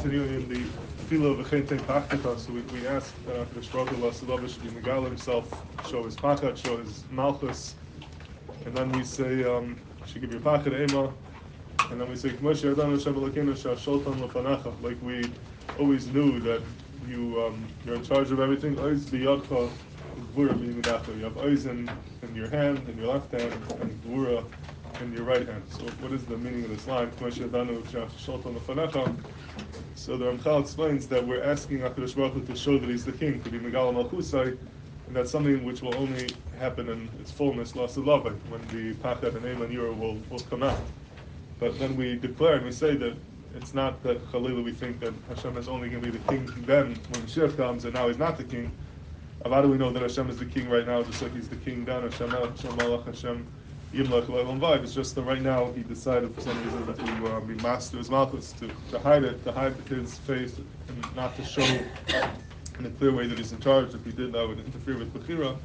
continuing in the Tefillah of V'chein Pachkata, so we ask that Hakadosh Baruch Hu Lassalavish should be Megal himself, show his Pachat, show his Malchus, and then we say she give your Pachat Ema, and then we say like we always knew that you're in charge of everything. You have eyes in your hand, in your left hand, and Gvura in your right hand. So what is the meaning of this line? So the Ramchal explains that we're asking HaKadosh Baruch Hu to show that he's the king, to be Megala Malchusai, and that's something which will only happen in its fullness, Lasalava, when the Pachat and Eiman Yura will come out. But then we declare and we say that it's not that Chalilah we think that Hashem is only going to be the king then when Mashiach comes and now he's not the king. How do we know that Hashem is the king right now, just like he's the king then? Hashem Malach, Hashem Yimlach, Leilam Vav. It's just that right now he decided for some reason to be master his malchus, to hide it, to hide his face, and not to show in a clear way that he's in charge. If he did, that would interfere with Bechira.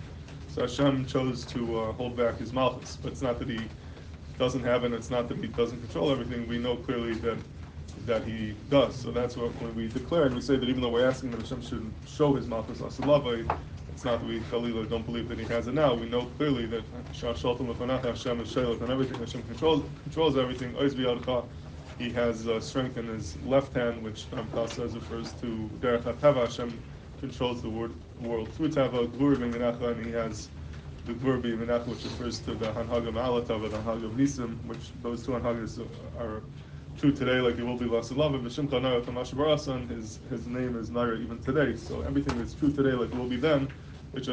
So Hashem chose to hold back his malchus. But it's not that he doesn't have it, it's not that he doesn't control everything. We know clearly that he does. So that's what when we declare and we say that even though we're asking that Hashem should show his malchus asalavai, it's not that we Chalilah don't believe that he has it now. We know clearly that Hashem is Shailach on everything. Hashem controls everything. He has strength in his left hand, which Ramchal says refers to Dera. Hashem controls the world through Tava, Gvur B'Minacha, and he has the Gvur B'Minacha, which refers to the Hanhaga Ma'ala Tava, the Hanhaga of Nisim, which those two Hanhagas are true today, like it will be Lasalava, Vishimcha Nara Tamasha Barasan, his name is Nara even today. So everything that's true today, like it will be then, it's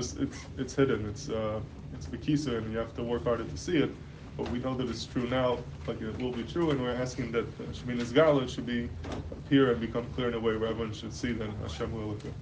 hidden. It's the Kisa, and you have to work harder to see it. But we know that it's true now, like it will be true, and we're asking that Sheminah's Gala should be appear and become clear in a way where everyone should see that Hashem will appear.